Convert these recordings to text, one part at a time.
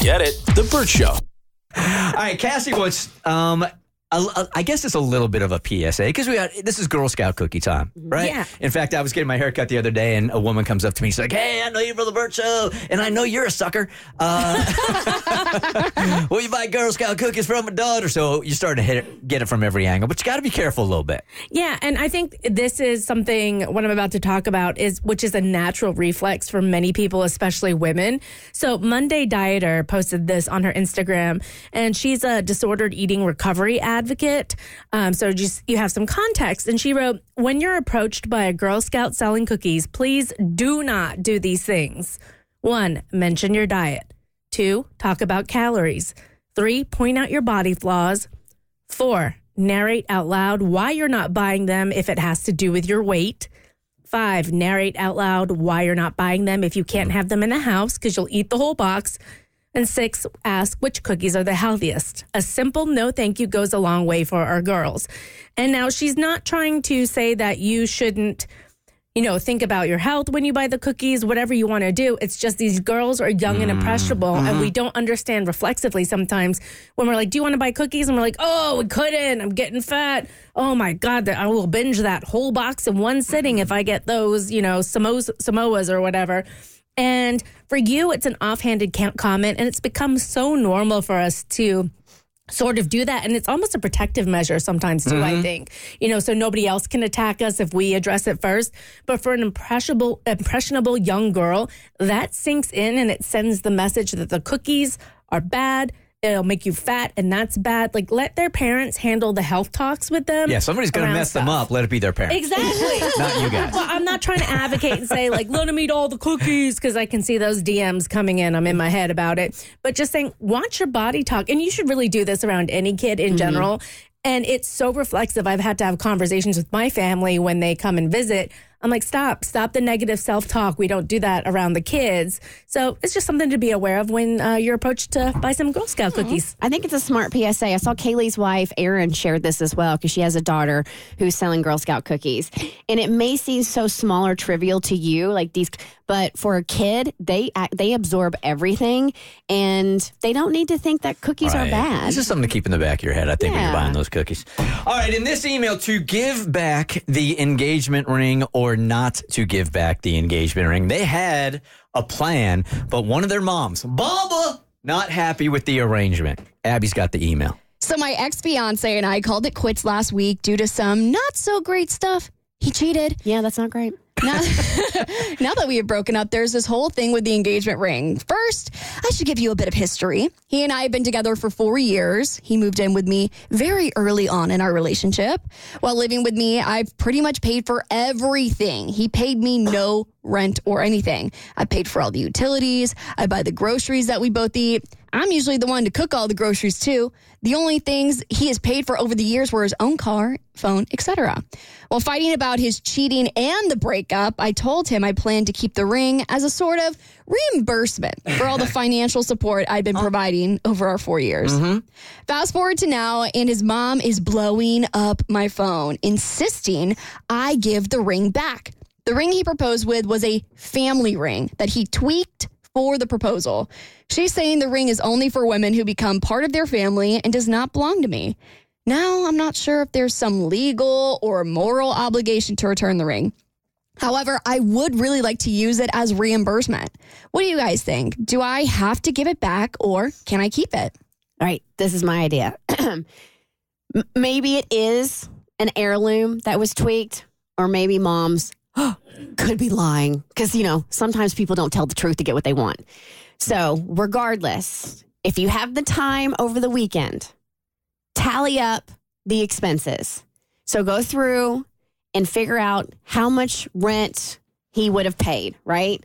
Get it? The Bert Show. All right, Cassie wants, I guess it's a little bit of a PSA because this is Girl Scout cookie time, right? Yeah. In fact, I was getting my hair cut the other day and a woman comes up to me. She's like, hey, I know you're from The Bert Show and I know you're a sucker. Well, you buy Girl Scout cookies from a daughter. So you're starting to get it from every angle, but you got to be careful a little bit. Yeah. And I think this is something, what I'm about to talk about which is a natural reflex for many people, especially women. So Monday Dieter posted this on her Instagram, and she's a disordered eating recovery advocate. So just you have some context. And she wrote, when you're approached by a Girl Scout selling cookies, please do not do these things. 1, mention your diet. 2, talk about calories. 3, point out your body flaws. 4, narrate out loud why you're not buying them if it has to do with your weight. 5, narrate out loud why you're not buying them if you can't have them in the house because you'll eat the whole box. And 6, ask which cookies are the healthiest. A simple no thank you goes a long way for our girls. And now she's not trying to say that you shouldn't, think about your health when you buy the cookies, whatever you want to do. It's just these girls are young and impressionable, and we don't understand reflexively sometimes when we're like, do you want to buy cookies? And we're like, oh, we couldn't. I'm getting fat. Oh, my God, I will binge that whole box in one sitting if I get those, Samoas or whatever. And for you, it's an offhanded comment, and it's become so normal for us to sort of do that. And it's almost a protective measure sometimes, too, I think. So nobody else can attack us if we address it first. But for an impressionable young girl, that sinks in, and it sends the message that the cookies are bad. It'll make you fat, and that's bad. Like, let their parents handle the health talks with them. Yeah, somebody's going to mess them up. Let it be their parents. Exactly. Not you guys. Well, I'm not trying to advocate and say, let them eat all the cookies, because I can see those DMs coming in. I'm in my head about it. But just saying, watch your body talk. And you should really do this around any kid in general. And it's so reflexive. I've had to have conversations with my family when they come and visit. I'm like, stop the negative self-talk. We don't do that around the kids. So it's just something to be aware of when you're approached to buy some Girl Scout cookies. I think it's a smart PSA. I saw Kaylee's wife, Erin, shared this as well because she has a daughter who's selling Girl Scout cookies. And it may seem so small or trivial to you, but for a kid, they absorb everything, and they don't need to think that cookies are bad. This is something to keep in the back of your head, I think, when you're buying those cookies. All right, in this email, to give back the engagement ring or not to give back the engagement ring. They had a plan, but one of their moms, Baba, not happy with the arrangement. Abby's got the email. So my ex-fiance and I called it quits last week due to some not-so-great stuff. He cheated. Yeah, that's not great. Now that we have broken up, there's this whole thing with the engagement ring. First, I should give you a bit of history. He and I have been together for 4 years. He moved in with me very early on in our relationship. While living with me, I pretty much paid for everything. He paid me no rent or anything. I paid for all the utilities. I buy the groceries that we both eat. I'm usually the one to cook all the groceries too. The only things he has paid for over the years were his own car, phone, etc. While fighting about his cheating and the breakup, I told him I planned to keep the ring as a sort of reimbursement for all the financial support I'd been providing over our 4 years. Fast forward to now, and his mom is blowing up my phone, insisting I give the ring back. The ring he proposed with was a family ring that he tweaked for the proposal. She's saying the ring is only for women who become part of their family and does not belong to me. Now, I'm not sure if there's some legal or moral obligation to return the ring. However, I would really like to use it as reimbursement. What do you guys think? Do I have to give it back or can I keep it? All right, this is my idea. Maybe it is an heirloom that was tweaked, or maybe mom's could be lying because, you know, sometimes people don't tell the truth to get what they want. So regardless, if you have the time over the weekend, tally up the expenses. So go through and figure out how much rent he would have paid, right?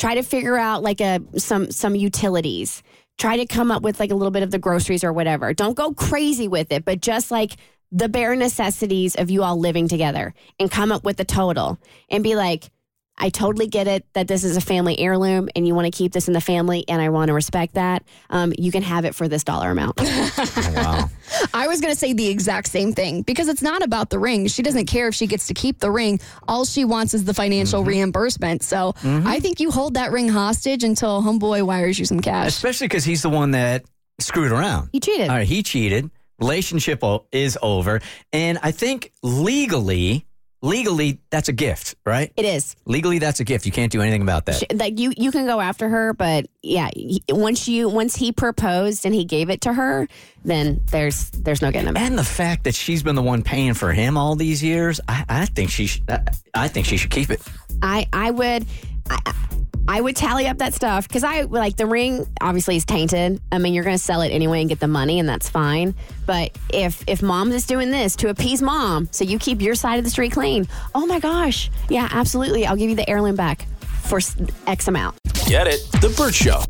Try to figure out like some utilities. Try to come up with like a little bit of the groceries or whatever. Don't go crazy with it, but just like the bare necessities of you all living together, and come up with the total and be like, I totally get it that this is a family heirloom and you want to keep this in the family, and I want to respect that. You can have it for this dollar amount. Oh, wow. I was going to say the exact same thing, because it's not about the ring. She doesn't care if she gets to keep the ring. All she wants is the financial reimbursement. So I think you hold that ring hostage until homeboy wires you some cash. Especially because he's the one that screwed around. He cheated. All right, he cheated. Relationship is over. And I think legally, that's a gift, right? It is. Legally, that's a gift. You can't do anything about that. You can go after her, but yeah, once he proposed and he gave it to her, then there's no getting him. And the fact that she's been the one paying for him all these years, I think she should keep it. I would tally up that stuff, because I like the ring. Obviously, is tainted. I mean, you're going to sell it anyway and get the money, and that's fine. But if mom is doing this to appease mom, so you keep your side of the street clean. Oh my gosh, yeah, absolutely. I'll give you the heirloom back for X amount. Get it? The Bert Show.